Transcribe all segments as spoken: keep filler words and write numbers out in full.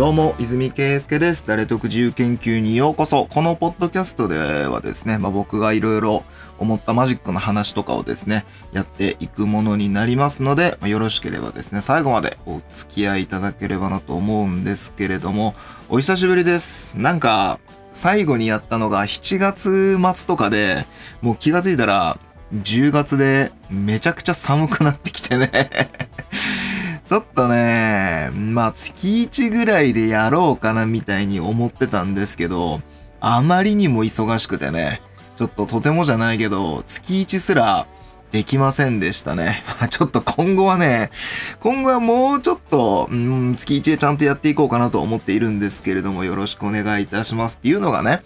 どうも、泉圭介です。ダレトク自由研究にようこそ。このポッドキャストではですね、まあ、僕がいろいろ思ったマジックの話とかをですね、やっていくものになりますので、まあ、よろしければですね、最後までお付き合いいただければなと思うんですけれども、お久しぶりです。なんか、最後にやったのがしちがつまつとかで、もう気がついたらじゅうがつでめちゃくちゃ寒くなってきてね。ちょっとね、まあつきいちぐらいでやろうかなみたいに思ってたんですけど、あまりにも忙しくてね、ちょっととてもじゃないけど、つきいちすらできませんでしたね。ちょっと今後はね、今後はもうちょっと、うん、つきいちでちゃんとやっていこうかなと思っているんですけれども、よろしくお願いいたしますっていうのがね、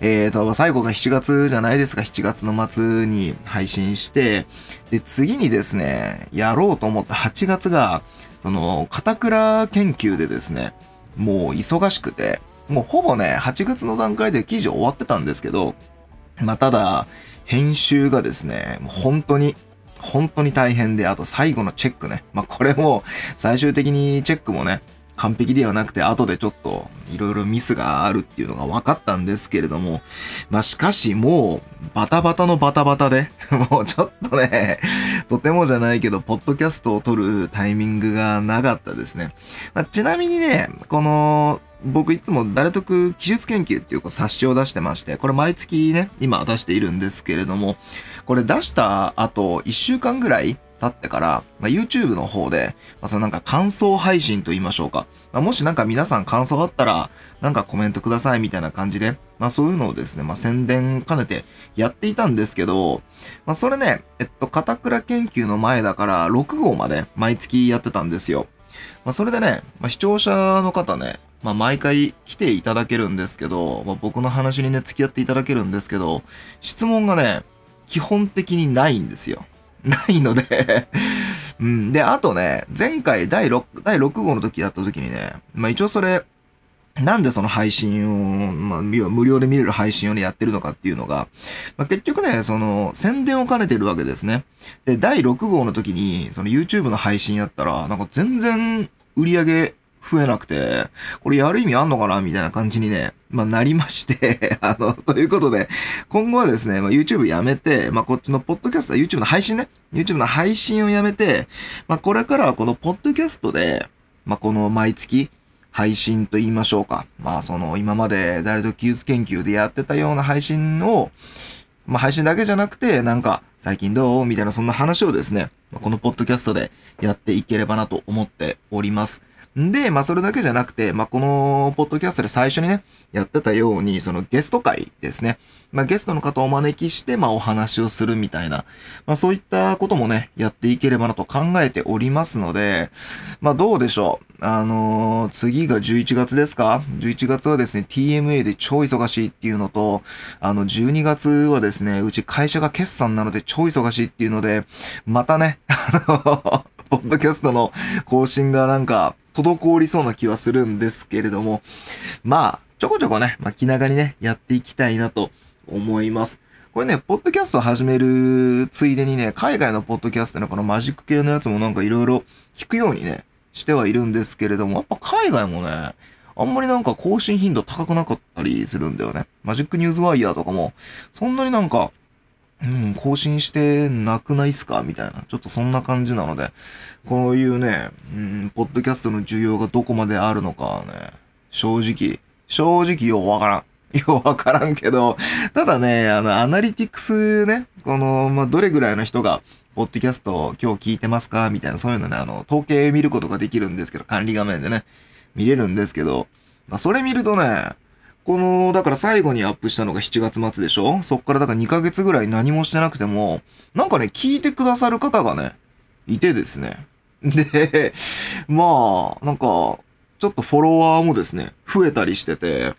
えーと、最後がしちがつじゃないですか、しちがつの末に配信して、で、次にですね、やろうと思ったはちがつが、その、片倉研究でですね、もう忙しくて、もうほぼね、はちがつの段階で記事終わってたんですけど、まあ、ただ、編集がですね、もう本当に、本当に大変で、あと最後のチェックね。まあ、これも、最終的にチェックもね、完璧ではなくて、後でちょっと、いろいろミスがあるっていうのが分かったんですけれども、まあ、しかしもう、バタバタのバタバタで、もうちょっとね、とてもじゃないけど、ポッドキャストを撮るタイミングがなかったですね。まあ、ちなみにね、この、僕いつもダレトク技術研究っていう冊子を出してまして、これ毎月ね、今出しているんですけれども、これ出した後いっしゅうかんぐらい経ってから、まあ、YouTube の方で、まあ、そのなんか感想配信と言いましょうか。まあ、もしなんか皆さん感想あったら、なんかコメントくださいみたいな感じで、まあそういうのをですね、まあ宣伝兼ねてやっていたんですけど、まあそれね、えっと、片倉研究の前だからろくごうまで毎月やってたんですよ。まあそれでね、まあ、視聴者の方ね、まあ毎回来ていただけるんですけど、まあ、僕の話にね、付き合っていただけるんですけど、質問がね、基本的にないんですよ。ないので、うん。で、あとね、前回だいろくごうの時やった時にね、まあ一応それ、なんでその配信を、まあ、無料で見れる配信をね、やってるのかっていうのが、まあ、結局ね、その、宣伝を兼ねてるわけですね。で、だいろくごうの時に、その YouTube の配信やったら、なんか全然売り上げ、増えなくて、これやる意味あんのかなみたいな感じにね、まあなりまして、あの、ということで、今後はですね、まあ、YouTube やめて、まあこっちのポッドキャスト、YouTube の配信ね、YouTube の配信をやめて、まあこれからはこのポッドキャストで、まあこの毎月配信と言いましょうか。まあその今までダレトク技術研究でやってたような配信を、まあ配信だけじゃなくて、なんか最近どうみたいなそんな話をですね、このポッドキャストでやっていければなと思っております。で、まあ、それだけじゃなくて、まあ、この、ポッドキャストで最初にね、やってたように、そのゲスト会ですね。まあ、ゲストの方をお招きして、まあ、お話をするみたいな。まあ、そういったこともね、やっていければなと考えておりますので、まあ、どうでしょう。あのー、次がじゅういちがつですか？ じゅういちがつはですね、ティーエムエー で超忙しいっていうのと、あの、じゅうにがつはですね、うち会社が決算なので超忙しいっていうので、またね、あの、ポッドキャストの更新がなんか、滞りそうな気はするんですけれども、まあ、ちょこちょこね、まあ、気長にね、やっていきたいなと思います。これね、ポッドキャスト始めるついでにね、海外のポッドキャストのこのマジック系のやつもなんかいろいろ聞くようにね、してはいるんですけれども、やっぱ海外もね、あんまりなんか更新頻度高くなかったりするんだよね。マジックニュースワイヤーとかも、そんなになんか、うん、更新してなくないっすかみたいな。ちょっとそんな感じなので、こういうね、うん、ポッドキャストの需要がどこまであるのかね、正直、正直ようわからん。ようわからんけど、ただね、あの、アナリティクスね、この、まあ、どれぐらいの人が、ポッドキャストを今日聞いてますかみたいな、そういうのね、あの、統計見ることができるんですけど、管理画面でね、見れるんですけど、まあ、それ見るとね、この、だから最後にアップしたのがしちがつまつでしょ？そっからだからにかげつぐらい何もしてなくても、なんかね、聞いてくださる方がね、いてですね。で、まあ、なんか、ちょっとフォロワーもですね、増えたりしてて、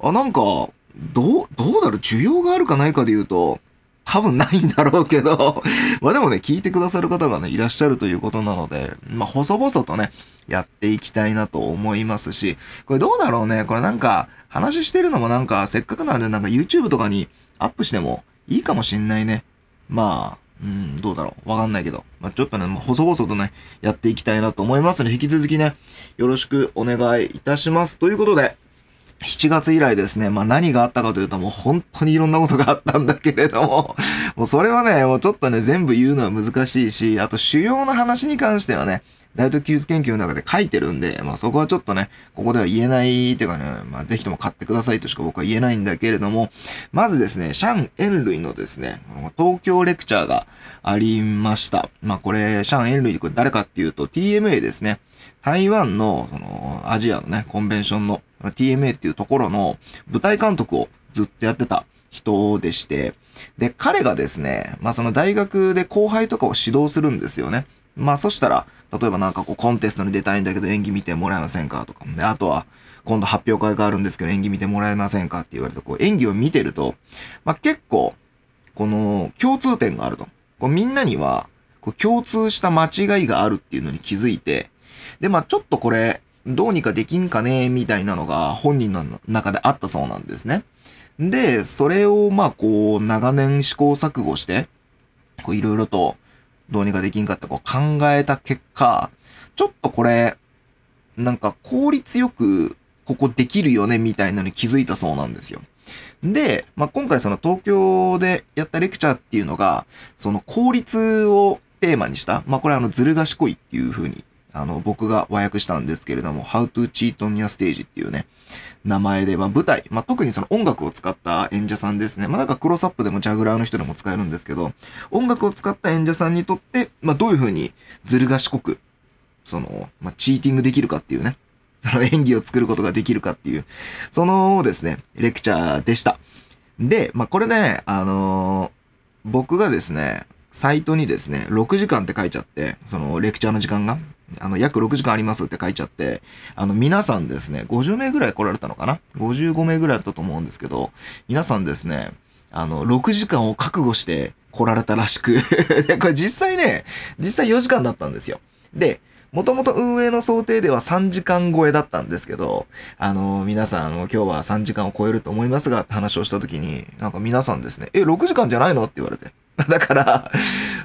あ、なんか、どう、どうだろう？需要があるかないかで言うと、多分ないんだろうけど、まあでもね、聞いてくださる方がね、いらっしゃるということなので、まあ細々とね、やっていきたいなと思いますし、これどうだろうね、これなんか、話してるのもなんか、せっかくなんでなんか YouTube とかにアップしてもいいかもしんないね。まあ、うん、どうだろうわかんないけど。まあ、ちょっとね、もう細々とね、やっていきたいなと思いますので、引き続きね、よろしくお願いいたします。ということで、しちがつ以来ですね、まあ何があったかというと、もう本当にいろんなことがあったんだけれども、もうそれはね、もうちょっとね、全部言うのは難しいし、あと主要な話に関してはね、大都技術研究の中で書いてるんで、まあそこはちょっとね、ここでは言えないというかね、まあぜひとも買ってくださいとしか僕は言えないんだけれども、まずですね、シャン・エンルイのですね、東京レクチャーがありました。まあこれ、シャン・エンルイってこれ誰かっていうと ティーエムエー ですね。台湾の、その、アジアのね、コンベンションの ティーエムエー っていうところの舞台監督をずっとやってた人でして、で、彼がですね、まあその大学で後輩とかを指導するんですよね。まあそしたら、例えばなんかこうコンテストに出たいんだけど演技見てもらえませんかとか、で、あとは今度発表会があるんですけど演技見てもらえませんかって言われて、こう演技を見てると、まあ結構、この共通点があると。こうみんなには、こう共通した間違いがあるっていうのに気づいて、で、まあちょっとこれ、どうにかできんかね、みたいなのが本人の中であったそうなんですね。で、それをまあこう、長年試行錯誤して、こういろいろとどうにかできんかってこう考えた結果、ちょっとこれ、なんか効率よくここできるよね、みたいなのに気づいたそうなんですよ。で、まあ今回その東京でやったレクチャーっていうのが、その効率をテーマにした、まあこれあのずる賢いっていう風に、あの、僕が和訳したんですけれども、How to Cheat on Your Stage っていうね、名前で、まあ舞台、まあ特にその音楽を使った演者さんですね。まあなんかクロスアップでもジャグラーの人でも使えるんですけど、音楽を使った演者さんにとって、まあどういうふうにずる賢く、その、まあチーティングできるかっていうね、その演技を作ることができるかっていう、そのですね、レクチャーでした。で、まあこれね、あのー、僕がですね、サイトにですね、ろくじかんって書いちゃって、そのレクチャーの時間が、あの、約ろくじかんありますって書いちゃって、あの、皆さんですね、ごじゅうめいぐらい来られたのかな ?ごじゅうご 名ぐらいだったと思うんですけど、皆さんですね、あの、ろくじかんを覚悟して来られたらしくで、これ実際ね、実際よじかんだったんですよ。で、もともと運営の想定ではさんじかん超えだったんですけど、あの、皆さん、あの、今日はさんじかんを超えると思いますがって話をしたときに、なんか皆さんですね、え、ろくじかんじゃないのって言われて。だから、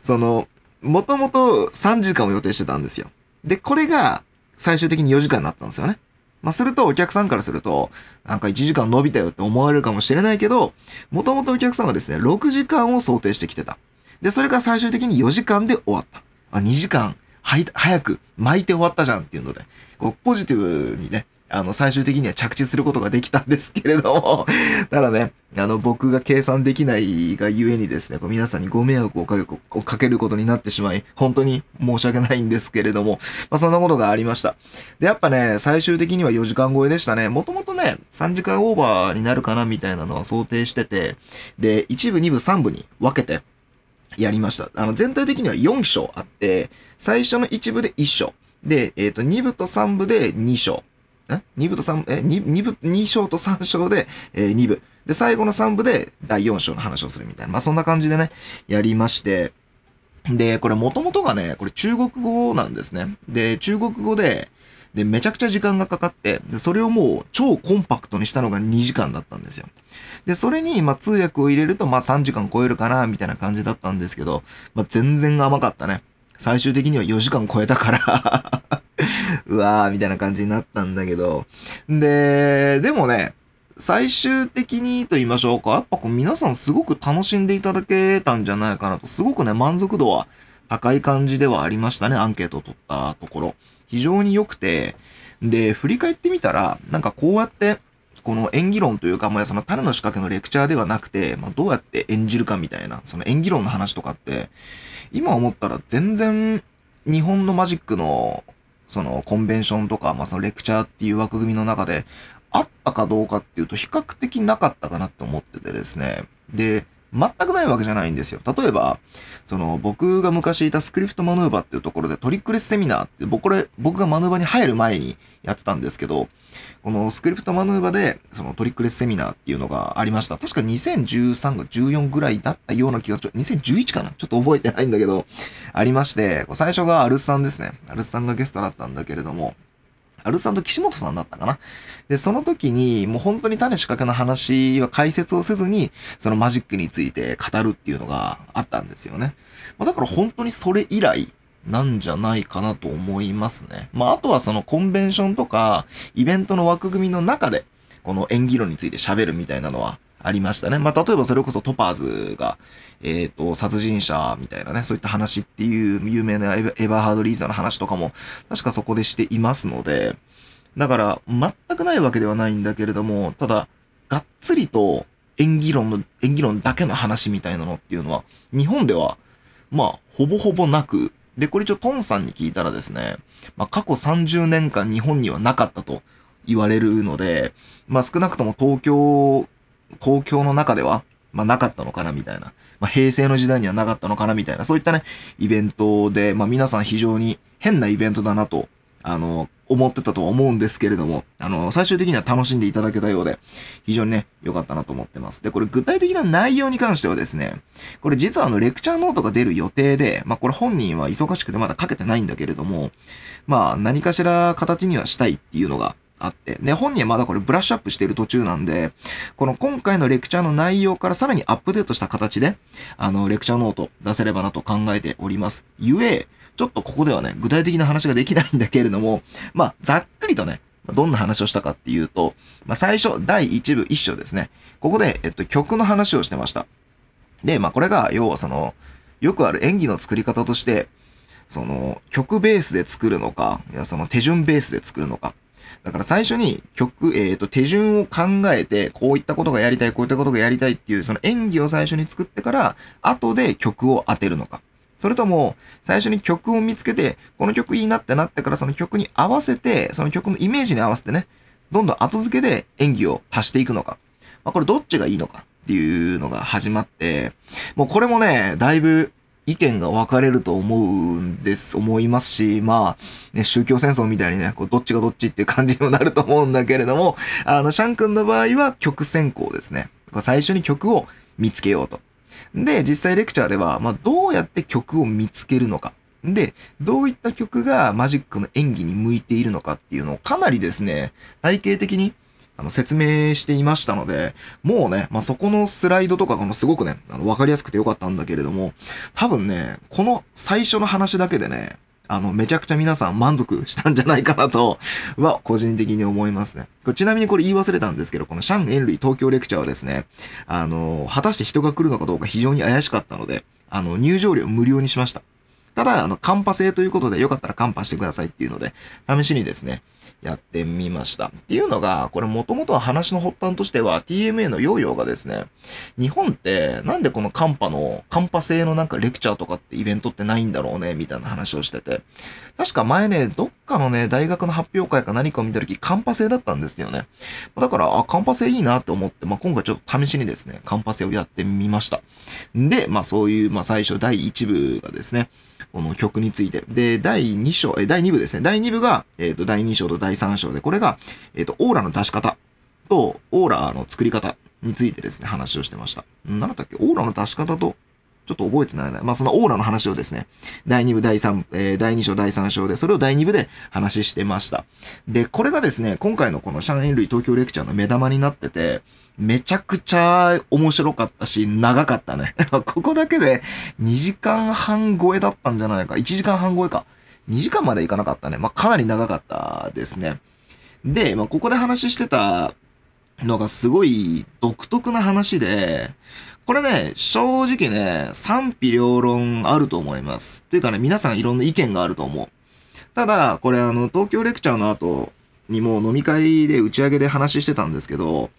その、もともとさんじかんを予定してたんですよ。で、これが最終的によじかんになったんですよね。まあ、するとお客さんからすると、なんかいちじかん伸びたよって思われるかもしれないけど、もともとお客さんはですね、ろくじかんを想定してきてた。で、それが最終的によじかんで終わった。あ、にじかんはい早く巻いて終わったじゃんっていうので、こう、ポジティブにね、あの、最終的には着地することができたんですけれども、ただね、あの、僕が計算できないがゆえにですね、こう皆さんにご迷惑をかけ、をかけることになってしまい、本当に申し訳ないんですけれども、まあ、そんなことがありました。で、やっぱね、最終的にはよじかん超えでしたね。もともとね、さんじかんオーバーになるかなみたいなのは想定してて、で、いち部、に部、さん部に分けてやりました。あの、全体的にはよん章あって、最初のいち部でいっ章。で、えっと、に部とさん部でに章。に部とさん、え、に、に部、に章とさん章で、えー、に部。で、最後のさん部でだいよん章の話をするみたいな。まあ、そんな感じでね、やりまして。で、これ元々がね、これ中国語なんですね。で、中国語で、で、めちゃくちゃ時間がかかって、で、それをもう超コンパクトにしたのがにじかんだったんですよ。で、それに、まあ、通訳を入れると、まあ、さんじかん超えるかな、みたいな感じだったんですけど、まあ、全然甘かったね。最終的にはよじかん超えたから。うわーみたいな感じになったんだけど。で、でもね、最終的にと言いましょうか。やっぱこう皆さんすごく楽しんでいただけたんじゃないかなと。すごくね、満足度は高い感じではありましたね。アンケートを取ったところ。非常に良くて。で、振り返ってみたら、なんかこうやって、この演技論というか、もうその種の仕掛けのレクチャーではなくて、まあ、どうやって演じるかみたいな、その演技論の話とかって、今思ったら全然日本のマジックのそのコンベンションとか、まあそのレクチャーっていう枠組みの中であったかどうかっていうと比較的なかったかなって思っててですね。で、全くないわけじゃないんですよ。例えば、その僕が昔いたスクリプトマヌーバーっていうところでトリックレスセミナーって、僕これ僕がマヌーバーに入る前にやってたんですけど、このスクリプトマヌーバーでそのトリックレスセミナーっていうのがありました。確かにせんじゅうさんかじゅうよんぐらいだったような気がする。にせんじゅういちかなちょっと覚えてないんだけど、ありまして、最初がアルスさんですね。アルスさんがゲストだったんだけれども、アルさんと岸本さんだったかな。で、その時に、もう本当に種資格の話は解説をせずに、そのマジックについて語るっていうのがあったんですよね。まあ、だから本当にそれ以来、なんじゃないかなと思いますね。まあ、あとはそのコンベンションとか、イベントの枠組みの中で、この演技論について喋るみたいなのはありましたね。まあ、例えばそれこそトパーズが、えっと、殺人者みたいなね、そういった話っていう有名なエヴァハードリーザーの話とかも、確かそこでしていますので、だから、全くないわけではないんだけれども、ただ、がっつりと演技論の、演技論だけの話みたいなのっていうのは、日本では、まあ、ほぼほぼなく、で、これ一応トンさんに聞いたらですね、まあ、過去さんじゅうねんかん日本にはなかったと言われるので、まあ、少なくとも東京、東京の中では、まあ、なかったのかなみたいな、まあ、平成の時代にはなかったのかなみたいな、そういったね、イベントで、まあ、皆さん非常に変なイベントだなと、あの、思ってたとは思うんですけれども、あの、最終的には楽しんでいただけたようで、非常にね、良かったなと思ってます。で、これ具体的な内容に関してはですね、これ実はあの、レクチャーノートが出る予定で、まあこれ本人は忙しくてまだ書けてないんだけれども、まあ何かしら形にはしたいっていうのがあって、で、本人はまだこれブラッシュアップしている途中なんで、この今回のレクチャーの内容からさらにアップデートした形で、あの、レクチャーノート出せればなと考えております。ゆえ、ちょっとここではね、具体的な話ができないんだけれども、まあ、ざっくりとね、どんな話をしたかっていうと、まあ、最初、だいいちぶいっ章ですね。ここで、えっと、曲の話をしてました。で、まあ、これが、要はその、よくある演技の作り方として、その、曲ベースで作るのか、いやその手順ベースで作るのか。だから最初に曲、えっと、手順を考えて、こういったことがやりたい、こういったことがやりたいっていう、その演技を最初に作ってから、後で曲を当てるのか。それとも、最初に曲を見つけて、この曲いいなってなってから、その曲に合わせて、その曲のイメージに合わせてね、どんどん後付けで演技を足していくのか。まあ、これどっちがいいのかっていうのが始まって、もうこれもね、だいぶ意見が分かれると思うんです、思いますし、まあ、ね、宗教戦争みたいにね、こうどっちがどっちっていう感じにもなると思うんだけれども、あの、シャン君の場合は曲選考ですね。最初に曲を見つけようと。で、実際レクチャーでは、まあ、どうやって曲を見つけるのか。で、どういった曲がマジックの演技に向いているのかっていうのをかなりですね、体系的にあの説明していましたので、もうね、まあ、そこのスライドとかもすごくね、あのわかりやすくてよかったんだけれども、多分ね、この最初の話だけでね、あの、めちゃくちゃ皆さん満足したんじゃないかなとは、個人的に思いますね。ちなみにこれ言い忘れたんですけど、このシャン・エンルイ東京レクチャーはですね、あの、果たして人が来るのかどうか非常に怪しかったので、あの、入場料無料にしました。ただ、あの、カンパ制ということで、よかったらカンパしてくださいっていうので、試しにですね、やってみました。っていうのが、これもともとは話の発端としては、ティーエムエー のヨーヨーがですね、日本ってなんでこのカンパの、カンパ制のなんかレクチャーとかってイベントってないんだろうね、みたいな話をしてて。確か前ね、どっかのね、大学の発表会か何かを見たとき、カンパ制だったんですよね。だから、あ、カンパ制いいなと思って、まあ、今回ちょっと試しにですね、カンパ制をやってみました。で、まあ、そういう、まあ、最初だいいちぶがですね、この曲について。で、だいに章、え、だいにぶですね。だいにぶが、えっと、だいに章とだいさん章で、これが、えっと、オーラの出し方と、オーラの作り方についてですね、話をしてました。何だったっけ？オーラの出し方と、ちょっと覚えてないな。まあ、そのオーラの話をですね、だいにぶ、だいさん、えー、だいに章、だいさん章で、それをだいにぶで話してました。で、これがですね、今回のこのシャン・エンルイ東京レクチャーの目玉になってて、めちゃくちゃ面白かったし、長かったね。ここだけでにじかんはん超えだったんじゃないか。いちじかんはん超えか。にじかんまでいかなかったね。まあ、かなり長かったですね。で、まあ、ここで話してたのがすごい独特な話で、これね、正直ね、賛否両論あると思います。というかね、皆さんいろんな意見があると思う。ただ、これあの、東京レクチャーの後にもう飲み会で打ち上げで話してたんですけど、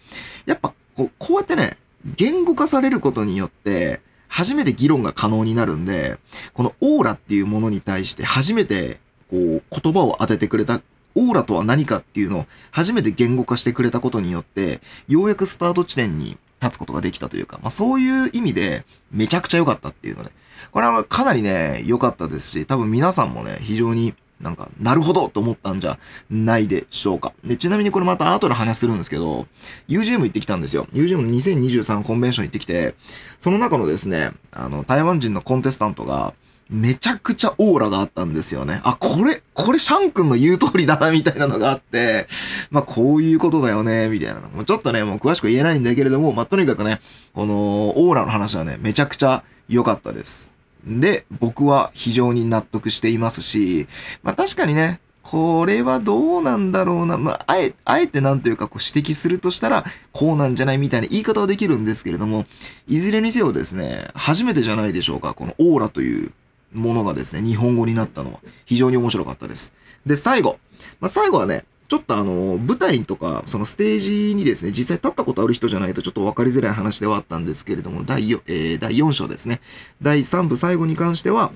やっぱこう、こうやってね、言語化されることによって、初めて議論が可能になるんで、このオーラっていうものに対して初めて、こう、言葉を当ててくれた、オーラとは何かっていうのを初めて言語化してくれたことによって、ようやくスタート地点に、立つことができたというか、まあそういう意味でめちゃくちゃ良かったっていうのね。これはかなりね、良かったですし、多分皆さんもね、非常になんか、なるほどと思ったんじゃないでしょうか。で、ちなみにこれまた後で話するんですけど、ユージーエム 行ってきたんですよ。ユージーエム のにせんにじゅうさんコンベンション行ってきて、その中のですね、あの、台湾人のコンテスタントが、めちゃくちゃオーラがあったんですよね。あ、これ、これシャン君の言う通りだな、みたいなのがあって、まあ、こういうことだよね、みたいなの。もうちょっとね、もう詳しく言えないんだけれども、まあ、とにかくね、このオーラの話はね、めちゃくちゃ良かったです。で、僕は非常に納得していますし、まあ、確かにね、これはどうなんだろうな。まあ、あえ、あえてなんというかこう指摘するとしたら、こうなんじゃないみたいな言い方はできるんですけれども、いずれにせよですね、初めてじゃないでしょうか。このオーラというものがですね、日本語になったのは非常に面白かったです。で、最後。まあ、最後はね、ちょっとあの、舞台とか、そのステージにですね、実際立ったことある人じゃないとちょっと分かりづらい話ではあったんですけれども、第よん、えー、だいよん章ですね。だいさん部最後に関しては、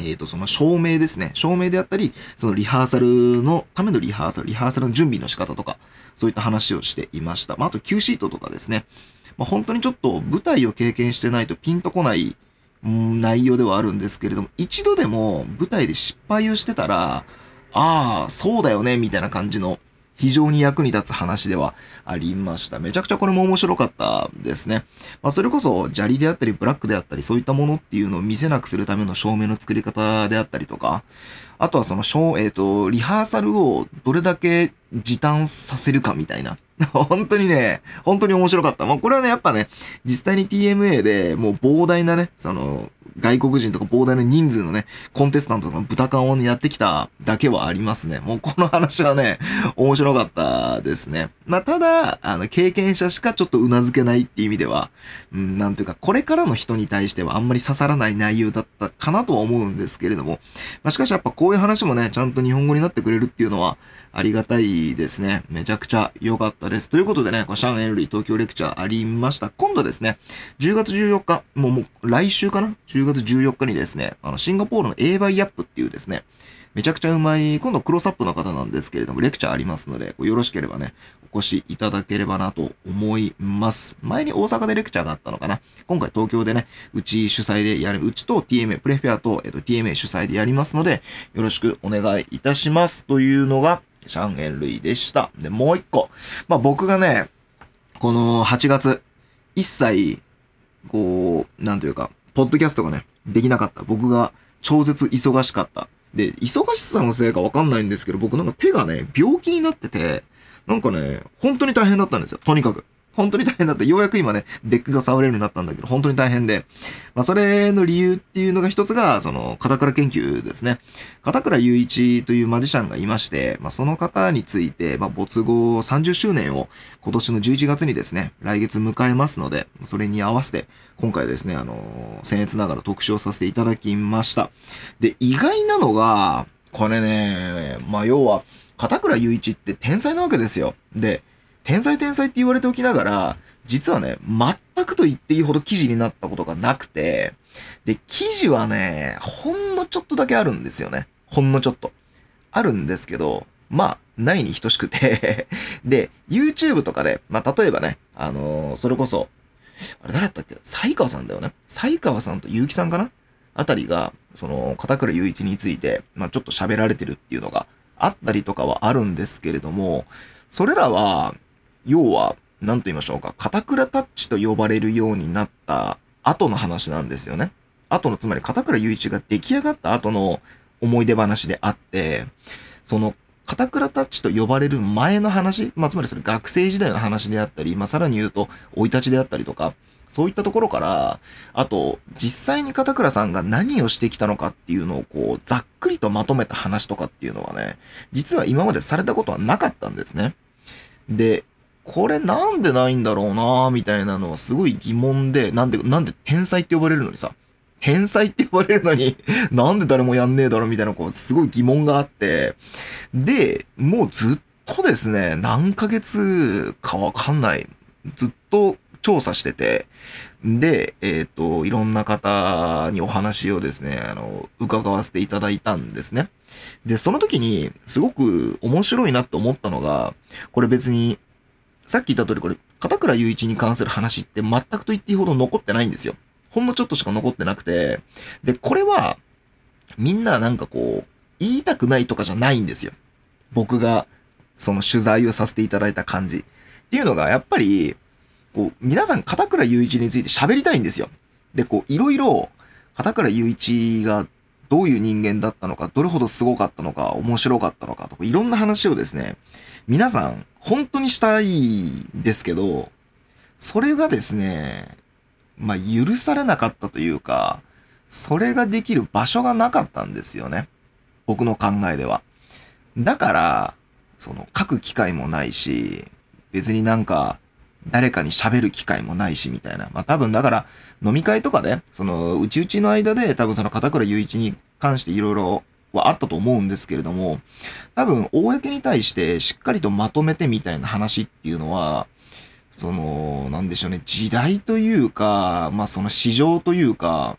えっと、その照明ですね。照明であったり、そのリハーサルのためのリハーサル、リハーサルの準備の仕方とか、そういった話をしていました。まあ、あと Q シートとかですね。まあ、本当にちょっと舞台を経験してないとピンとこない、うん、内容ではあるんですけれども、一度でも舞台で失敗をしてたら、ああ、そうだよね、みたいな感じの非常に役に立つ話ではありました。めちゃくちゃこれも面白かったですね。まあ、それこそ砂利であったりブラックであったりそういったものっていうのを見せなくするための照明の作り方であったりとか、あとはその、えっと、リハーサルをどれだけ時短させるかみたいな。本当にね、本当に面白かった。まあ、これはね、やっぱね、実際に ティーエムエー でもう膨大なね、その、外国人とか膨大な人数のね、コンテスタントの豚缶をやってきただけはありますね。もうこの話はね、面白かったですね。まあ、ただ、あの、経験者しかちょっと頷けないっていう意味では、うん、なんていうか、これからの人に対してはあんまり刺さらない内容だったかなとは思うんですけれども、まあ、しかしやっぱこういう話もね、ちゃんと日本語になってくれるっていうのはありがたいですね。めちゃくちゃ良かったです。ということでね、シャン・エンリー東京レクチャーありました。今度ですね、じゅうがつじゅうよっか、もうもう来週かなじゅうがつじゅうよっかにですね、あの、シンガポールの A バイアップっていうですね、めちゃくちゃうまい、今度クロスアップの方なんですけれども、レクチャーありますので、よろしければね、お越しいただければなと思います。前に大阪でレクチャーがあったのかな。今回東京でね、うち主催でやる、うちと ティーエムエー、プレフェアと、えっと、ティーエムエー 主催でやりますので、よろしくお願いいたします。というのが、シャン・エンリーでした。で、もう一個。まあ、僕がね、このはちがつ、一切、こう、なんというか、ポッドキャストがね、できなかった。僕が超絶忙しかった。で、忙しさのせいかわかんないんですけど、僕なんか手がね、病気になってて、なんかね、本当に大変だったんですよ。とにかく。本当に大変だった。ようやく今ね、デックが触れるようになったんだけど、本当に大変で。まあ、それの理由っていうのが一つが、その、片倉研究ですね。片倉雄一というマジシャンがいまして、まあ、その方について、まあ、没後さんじゅっしゅうねんを今年のじゅういちがつにですね、来月迎えますので、それに合わせて、今回ですね、あのー、僭越ながら特集をさせていただきました。で、意外なのが、これね、まあ、要は、片倉雄一って天才なわけですよ。で、天才天才って言われておきながら、実はね、全くと言っていいほど記事になったことがなくて、で、記事はね、ほんのちょっとだけあるんですよね。ほんのちょっと。あるんですけど、まあ、ないに等しくて。で、YouTube とかで、まあ、例えばね、あのー、それこそ、あれ誰だったっけ？才川さんだよね。才川さんと結城さんかなあたりが、その、片倉雄一について、まあ、ちょっと喋られてるっていうのがあったりとかはあるんですけれども、それらは、要は、何と言いましょうか、片倉タッチと呼ばれるようになった後の話なんですよね。後の、つまり片倉雄一が出来上がった後の思い出話であって、その片倉タッチと呼ばれる前の話、まあ、つまりそれ学生時代の話であったり、まあ、さらに言うと、生い立ちであったりとか、そういったところから、あと、実際に片倉さんが何をしてきたのかっていうのを、こう、ざっくりとまとめた話とかっていうのはね、実は今までされたことはなかったんですね。で、これなんでないんだろうなーみたいなのはすごい疑問で、なんで、なんで天才って呼ばれるのにさ、天才って呼ばれるのに、なんで誰もやんねえだろみたいな、こう、すごい疑問があって、で、もうずっとですね、何ヶ月かわかんない、ずっと調査してて、で、えっと、いろんな方にお話をですね、あの、伺わせていただいたんですね。で、その時に、すごく面白いなと思ったのが、これ別に、さっき言った通り、これ、片倉雄一に関する話って全くと言っていいほど残ってないんですよ。ほんのちょっとしか残ってなくて。で、これは、みんななんかこう、言いたくないとかじゃないんですよ。僕が、その取材をさせていただいた感じ。っていうのが、やっぱり、こう、皆さん片倉雄一について喋りたいんですよ。で、こう、いろいろ、片倉雄一がどういう人間だったのか、どれほど凄かったのか、面白かったのかとか、いろんな話をですね、皆さん本当にしたいんですけど、それがですね、まあ許されなかったというか、それができる場所がなかったんですよね。僕の考えでは。だから、その書く機会もないし、別になんか誰かに喋る機会もないしみたいな。まあ多分だから飲み会とかで、そのうちうちの間で多分その片倉雄一に関していろいろはあったと思うんですけれども、多分公に対してしっかりとまとめてみたいな話っていうのは、その、なんでしょうね、時代というか、まあその市場というか、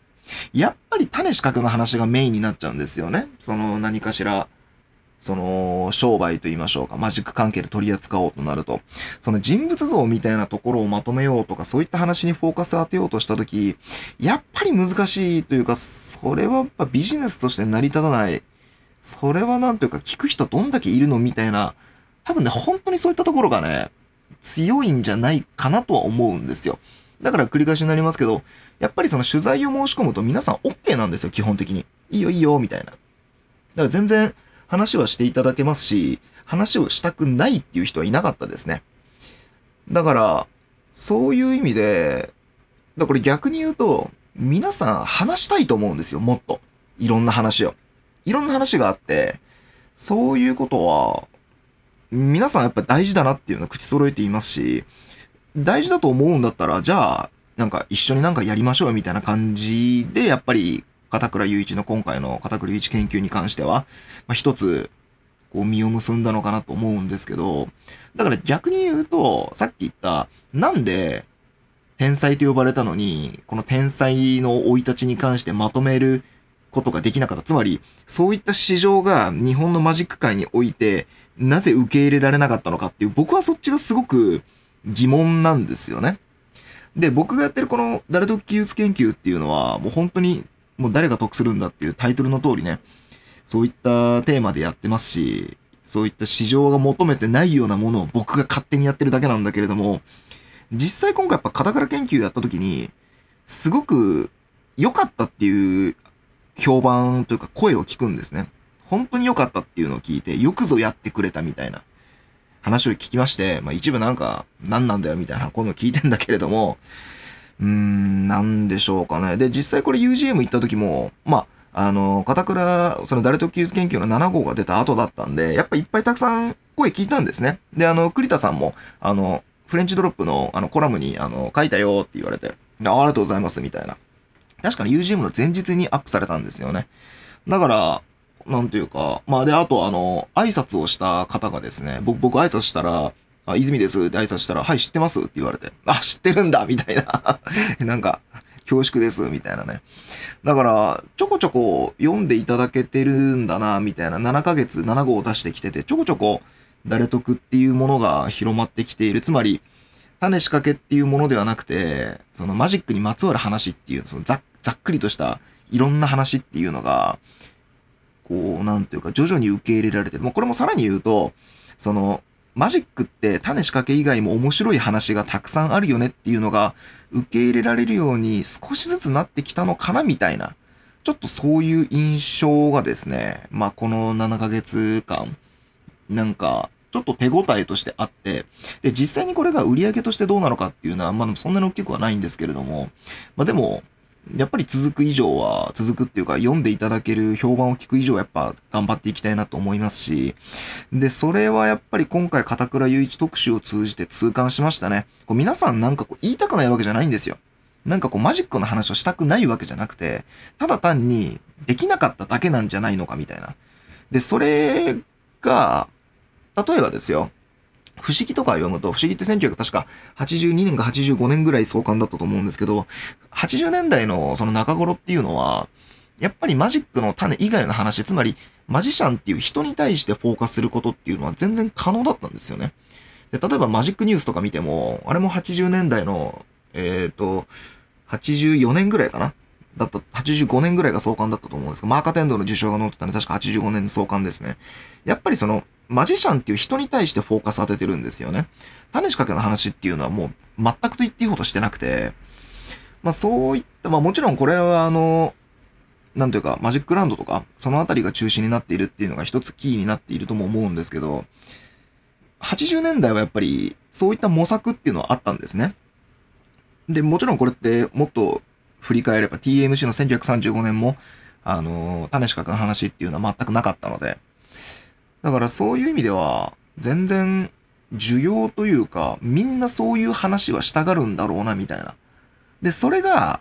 やっぱり種資格の話がメインになっちゃうんですよね。その何かしら、その商売と言いましょうか、マジック関係で取り扱おうとなると、その人物像みたいなところをまとめようとか、そういった話にフォーカスを当てようとしたとき、やっぱり難しいというか、それはやっぱビジネスとして成り立たない。それはなんというか、聞く人どんだけいるのみたいな、多分ね、本当にそういったところがね、強いんじゃないかなとは思うんですよ。だから繰り返しになりますけど、やっぱりその取材を申し込むと皆さん OK なんですよ、基本的に。いいよいいよ、みたいな。だから全然話はしていただけますし、話をしたくないっていう人はいなかったですね。だから、そういう意味で、だからこれ逆に言うと、皆さん話したいと思うんですよ、もっと。いろんな話を。いろんな話があって、そういうことは、皆さんやっぱ大事だなっていうのは口揃えていますし、大事だと思うんだったら、じゃあ、なんか一緒になんかやりましょうよみたいな感じで、やっぱり、片倉雄一の今回の片倉雄一研究に関しては、まあ、一つ、こう、実を結んだのかなと思うんですけど、だから逆に言うと、さっき言った、なんで、天才と呼ばれたのに、この天才の生い立ちに関してまとめることができなかった。つまり、そういった市場が日本のマジック界において、なぜ受け入れられなかったのかっていう、僕はそっちがすごく疑問なんですよね。で、僕がやってるこの誰得技術研究っていうのは、もう本当に、もう誰が得するんだっていうタイトルの通りね、そういったテーマでやってますし、そういった市場が求めてないようなものを僕が勝手にやってるだけなんだけれども、実際今回やっぱ片倉研究やった時に、すごく良かったっていう評判というか声を聞くんですね。本当に良かったっていうのを聞いて、よくぞやってくれたみたいな話を聞きまして、まあ一部なんか何なんだよみたいなこういうの聞いてんだけれども、うーん、なんでしょうかね。で、実際これ ユージーエム 行った時も、まあ、あの、片倉、その誰得技術研究のななごうが出た後だったんで、やっぱいっぱいたくさん声聞いたんですね。で、あの、栗田さんも、あの、フレンチドロップのあのコラムにあの書いたよって言われて、あ、ありがとうございますみたいな。確かに ユージーエム の前日にアップされたんですよね。だから、なんというか、まあで、あとあの、挨拶をした方がですね、僕、僕挨拶したら、あ、泉ですって挨拶したら、はい、知ってますって言われて、あ、知ってるんだみたいな。なんか、恐縮ですみたいなね。だから、ちょこちょこ読んでいただけてるんだな、みたいな。ななかげつ、ななごうを出してきてて、ちょこちょこ、誰得っていうものが広まってきている。つまり、種仕掛けっていうものではなくて、そのマジックにまつわる話っていう、そのざっ、ざっくりとした、いろんな話っていうのが、こう、なんていうか、徐々に受け入れられてる。もうこれもさらに言うと、その、マジックって種仕掛け以外も面白い話がたくさんあるよねっていうのが、受け入れられるように少しずつなってきたのかなみたいな、ちょっとそういう印象がですね、まあこのななかげつかん、なんか、ちょっと手応えとしてあって、で、実際にこれが売り上げとしてどうなのかっていうのは、まあそんなに大きくはないんですけれども、まあでも、やっぱり続く以上は、続くっていうか、読んでいただける評判を聞く以上、やっぱ頑張っていきたいなと思いますし、で、それはやっぱり今回、片倉雄一特集を通じて痛感しましたね。こう皆さんなんかこう言いたくないわけじゃないんですよ。なんかこうマジックの話をしたくないわけじゃなくて、ただ単にできなかっただけなんじゃないのかみたいな。で、それが、例えばですよ。不思議とか読むと、不思議ってせんきゅうひゃく確かはちじゅうにねんかはちじゅうごねんぐらい創刊だったと思うんですけど、はちじゅうねんだいのその中頃っていうのは、やっぱりマジックの種以外の話、つまりマジシャンっていう人に対してフォーカスすることっていうのは全然可能だったんですよね。で、例えばマジックニュースとか見ても、あれもはちじゅうねんだいの、えっと、はちじゅうよねんぐらいかなだった、はちじゅうごねんぐらいが創刊だったと思うんですけど、マーカテンドの受賞が載ってたね、確かはちじゅうごねん創刊ですね。やっぱりその、マジシャンっていう人に対してフォーカス当ててるんですよね。種仕掛けの話っていうのはもう全くと言っていいほどしてなくて、まあそういった、まあもちろんこれはあの、なんというか、マジックランドとか、そのあたりが中心になっているっていうのが一つキーになっているとも思うんですけど、はちじゅうねんだいはやっぱり、そういった模索っていうのはあったんですね。で、もちろんこれって、もっと振り返れば ティーエムシー のせんきゅうひゃくさんじゅうごねんも、あの、種資格の話っていうのは全くなかったので、だからそういう意味では、全然、需要というか、みんなそういう話はしたがるんだろうな、みたいな。で、それが、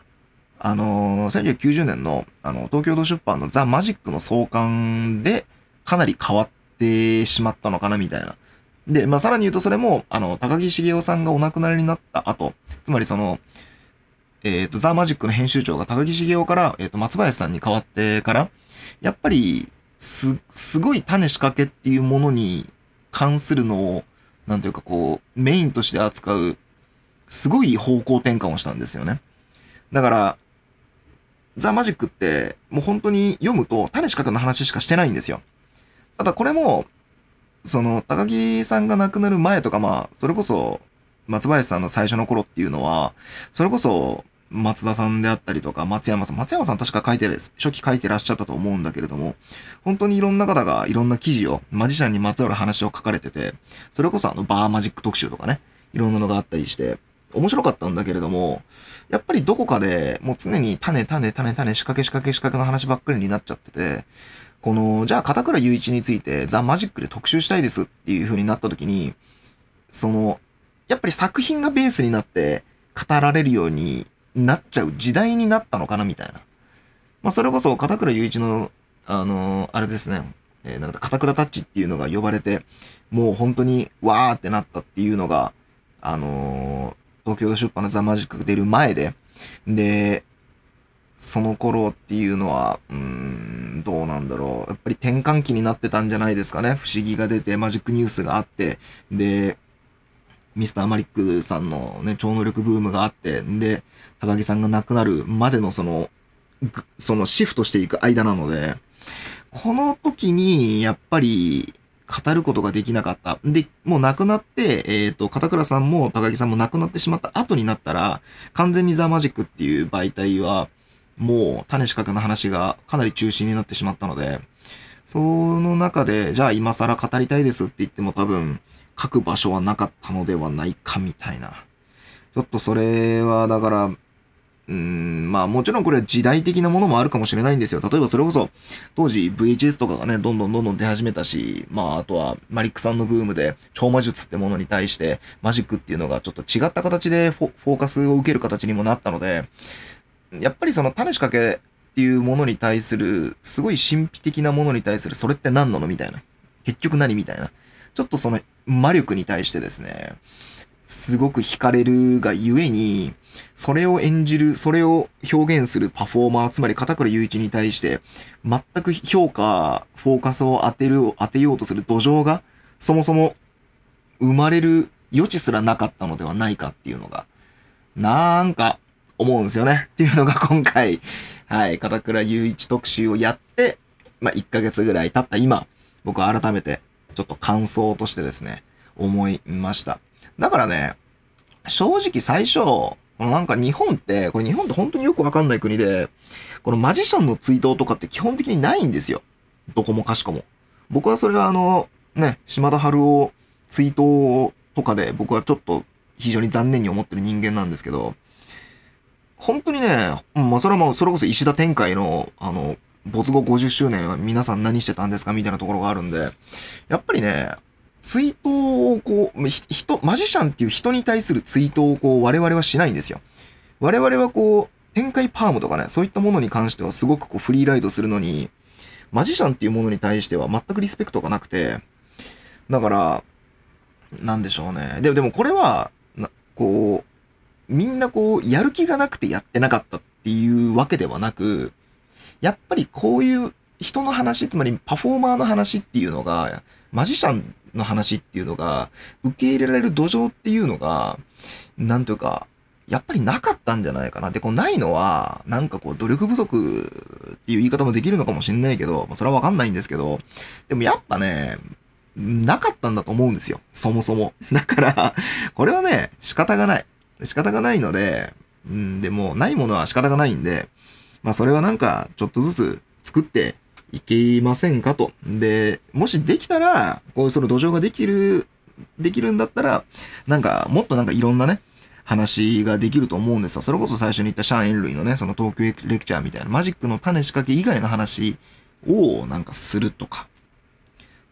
あのー、せんきゅうひゃくきゅうじゅうねんの、あの、東京都出版のザ・マジックの創刊で、かなり変わってしまったのかな、みたいな。で、まあ、さらに言うと、それも、あの、高木茂雄さんがお亡くなりになった後、つまりその、えっと、ザ・マジックの編集長が高木茂雄から、えっと、松林さんに変わってから、やっぱり、す、すごい種仕掛けっていうものに関するのを、なんていうかこう、メインとして扱う、すごい方向転換をしたんですよね。だから、ザ・マジックって、もう本当に読むと、種資格の話しかしてないんですよ。ただこれも、その、高木さんが亡くなる前とか、まあ、それこそ、松林さんの最初の頃っていうのは、それこそ、松田さんであったりとか、松山さん、松山さん確か書いてです、初期書いてらっしゃったと思うんだけれども、本当にいろんな方がいろんな記事を、マジシャンにまつわる話を書かれてて、それこそあのバーマジック特集とかね、いろんなのがあったりして、面白かったんだけれども、やっぱりどこかでもう常に種種種種仕掛け仕掛け仕掛けの話ばっかりになっちゃってて、この、じゃあ片倉雄一についてザ・マジックで特集したいですっていう風になった時に、その、やっぱり作品がベースになって語られるように、なっちゃう時代になったのかなみたいな。まあ、それこそ、片倉雄一の、あのー、あれですね、えー、なんか片倉タッチっていうのが呼ばれて、もう本当に、わーってなったっていうのが、あのー、東京都出版のザ・マジック出る前で、で、その頃っていうのは、うーん、どうなんだろう。やっぱり転換期になってたんじゃないですかね。不思議が出て、マジックニュースがあって、で、ミスターマリックさんのね、超能力ブームがあって、で、高木さんが亡くなるまでのその、そのシフトしていく間なので、この時に、やっぱり、語ることができなかった。で、もう亡くなって、えっと、片倉さんも高木さんも亡くなってしまった後になったら、完全にザ・マジックっていう媒体は、もう、種資格の話がかなり中心になってしまったので、その中で、じゃあ今更語りたいですって言っても多分、書く場所はなかったのではないかみたいな。ちょっとそれはだから、うーん、まあもちろんこれは時代的なものもあるかもしれないんですよ。例えばそれこそ当時 ブイエイチエス とかがね、どんどんどんどん出始めたし、まああとはマリックさんのブームで超魔術ってものに対してマジックっていうのがちょっと違った形でフォ、フォーカスを受ける形にもなったので、やっぱりその種仕掛けっていうものに対する、すごい神秘的なものに対するそれって何なのみたいな。結局何みたいな。ちょっとその魔力に対してですね、すごく惹かれるがゆえに、それを演じる、それを表現するパフォーマー、つまり片倉雄一に対して、全く評価、フォーカスを当てる、当てようとする土壌が、そもそも生まれる余地すらなかったのではないかっていうのが、なんか思うんですよね。っていうのが今回、はい、片倉雄一特集をやって、まあ、いっかげつぐらい経った今、僕は改めて、ちょっと感想としてですね、思いました。だからね、正直最初、なんか日本って、これ日本って本当によくわかんない国で、このマジシャンの追悼とかって基本的にないんですよ。どこもかしこも。僕はそれはあの、ね、島田春夫追悼とかで僕はちょっと非常に残念に思ってる人間なんですけど、本当にね、まあそれはもうそれこそ石田天海の、あの、没後ごじゅっしゅうねんは皆さん何してたんですかみたいなところがあるんで、やっぱりね、追悼をこう、人、マジシャンっていう人に対する追悼をこう、我々はしないんですよ。我々はこう、展開パームとかね、そういったものに関してはすごくこう、フリーライドするのに、マジシャンっていうものに対しては全くリスペクトがなくて、だから、なんでしょうね。で、でもこれは、な、こう、みんなこう、やる気がなくてやってなかったっていうわけではなく、やっぱりこういう人の話、つまりパフォーマーの話っていうのが、マジシャンの話っていうのが、受け入れられる土壌っていうのが、なんというか、やっぱりなかったんじゃないかな。で、こうないのは、なんかこう努力不足っていう言い方もできるのかもしれないけど、まあ、それはわかんないんですけど、でもやっぱね、なかったんだと思うんですよ。そもそも。だから、これはね、仕方がない。仕方がないので、うん、でも、ないものは仕方がないんで、まあそれはなんかちょっとずつ作っていきませんかと。で、もしできたら、こうその土壌ができる、できるんだったら、なんかもっとなんかいろんなね、話ができると思うんですよ。それこそ最初に言ったシャン・エンルイのね、その東京レクチャーみたいなマジックの種仕掛け以外の話をなんかするとか。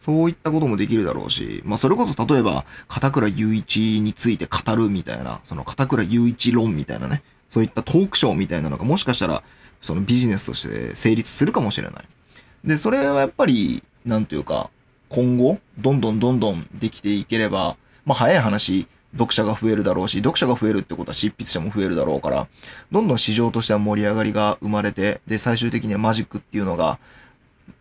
そういったこともできるだろうし、まあそれこそ例えば、片倉雄一について語るみたいな、その片倉雄一論みたいなね、そういったトークショーみたいなのがもしかしたら、そのビジネスとして成立するかもしれない。で、それはやっぱり、なんというか、今後、どんどんどんどんできていければ、まあ早い話、読者が増えるだろうし、読者が増えるってことは執筆者も増えるだろうから、どんどん市場としては盛り上がりが生まれて、で、最終的にはマジックっていうのが、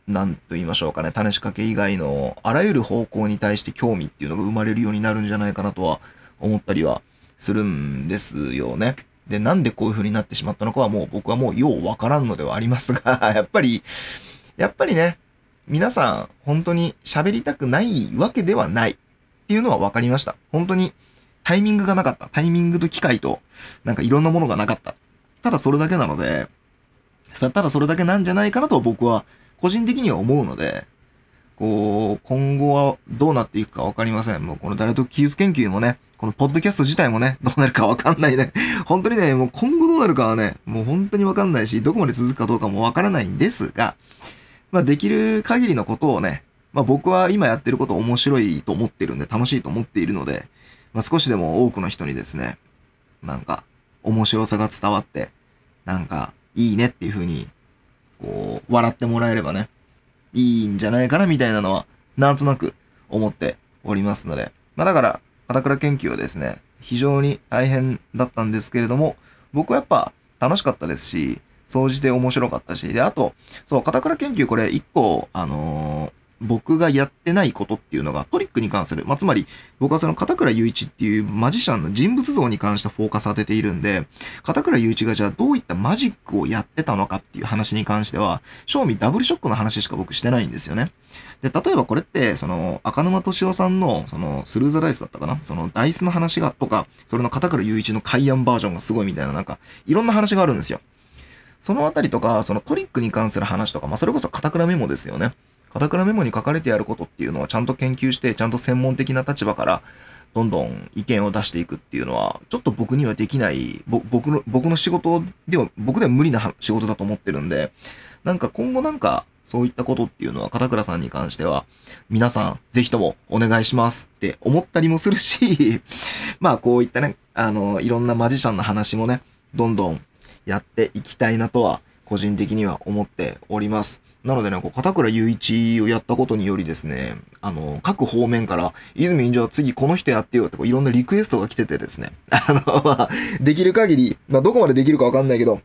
なんと言いましょうかね、種仕掛け以外のあらゆる方向に対して興味っていうのが生まれるようになるんじゃないかなとは思ったりはするんですよね。で、なんでこういう風になってしまったのかはもう僕はもうようわからんのではありますが、やっぱり、やっぱりね、皆さん本当に喋りたくないわけではないっていうのはわかりました。本当にタイミングがなかった。タイミングと機会となんかいろんなものがなかった。ただそれだけなので、ただそれだけなんじゃないかなと僕は個人的には思うので、こう、今後はどうなっていくかわかりません。もうこのダイレクト技術研究もね、このポッドキャスト自体もね、どうなるかわかんないね。本当にね、もう今後どうなるかはね、もう本当にわかんないし、どこまで続くかどうかもわからないんですが、まあできる限りのことをね、まあ僕は今やってること面白いと思ってるんで、楽しいと思っているので、まあ少しでも多くの人にですね、なんか面白さが伝わって、なんかいいねっていう風に、こう、笑ってもらえればね、いいんじゃないかなみたいなのは、なんとなく思っておりますので。まあだから、片倉研究はですね、非常に大変だったんですけれども、僕はやっぱ楽しかったですし、総じて面白かったし、で、あと、そう、片倉研究これ一個、あのー、僕がやってないことっていうのがトリックに関する、まあ、つまり僕はその片倉雄一っていうマジシャンの人物像に関してフォーカス当てているんで、片倉雄一がじゃあどういったマジックをやってたのかっていう話に関しては、正味ダブルショックの話しか僕してないんですよね。で、例えばこれって、その赤沼俊夫さんのそのスルーザダイスだったかな、そのダイスの話がとか、それの片倉雄一の開案バージョンがすごいみたいな、なんかいろんな話があるんですよ。そのあたりとか、そのトリックに関する話とか、まあ、それこそ片倉メモですよね。片倉メモに書かれてやることっていうのをちゃんと研究して、ちゃんと専門的な立場からどんどん意見を出していくっていうのは、ちょっと僕にはできない、僕の、僕の仕事では、僕では無理な仕事だと思ってるんで、なんか今後なんかそういったことっていうのは片倉さんに関しては、皆さんぜひともお願いしますって思ったりもするし、まあこういったね、あの、いろんなマジシャンの話もね、どんどんやっていきたいなとは、個人的には思っております。なのでね、こう片倉雄一をやったことによりですね、あの、各方面から、泉院長次この人やってよってこういろんなリクエストが来ててですね、あの、まあ、できる限り、まあ、どこまでできるかわかんないけど、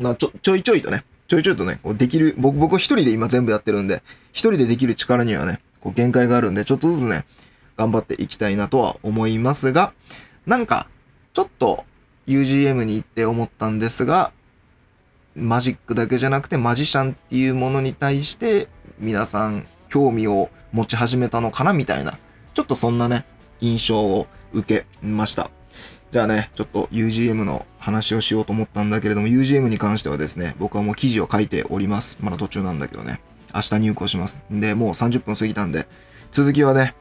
まあ、ちょ、ちょいちょいとね、ちょいちょいとね、こうできる、僕、僕は一人で今全部やってるんで、一人でできる力にはね、こう限界があるんで、ちょっとずつね、頑張っていきたいなとは思いますが、なんか、ちょっと ユージーエム に行って思ったんですが、マジックだけじゃなくてマジシャンっていうものに対して皆さん興味を持ち始めたのかなみたいな、ちょっとそんなね、印象を受けました。じゃあね、ちょっと ユージーエム の話をしようと思ったんだけれども、ユージーエム に関してはですね、僕はもう記事を書いております。まだ途中なんだけどね、明日入稿します。で、もうさんじゅっぷん過ぎたんで、続きはね、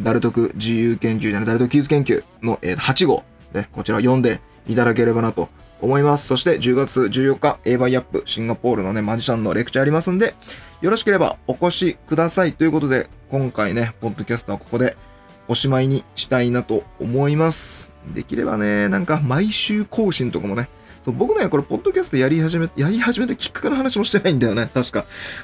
ダルトク自由研究じゃない、ダルトク技術研究のはち号で、こちら読んでいただければなと思います。そしてじゅうがつじゅうよっか、エーバイアップ、シンガポールのね、マジシャンのレクチャーありますんで、よろしければお越しください。ということで、今回ね、ポッドキャストはここでおしまいにしたいなと思います。できればね、なんか毎週更新とかもね、そう僕ね、これ、ポッドキャストやり始め、やり始めてきっかけの話もしてないんだよね、確か。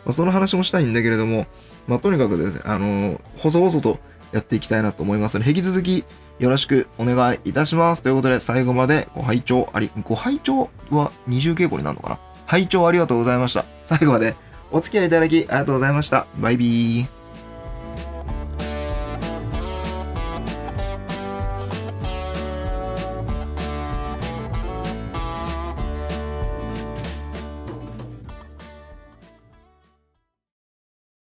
まあ、その話もしたいんだけれども、まあ、とにかくですね、あのー、細々とやっていきたいなと思いますので、引き続き、よろしくお願いいたします。ということで、最後までご拝聴あり、ご拝聴は二重敬語になるのかな?拝聴ありがとうございました。最後までお付き合いいただきありがとうございました。バイビー。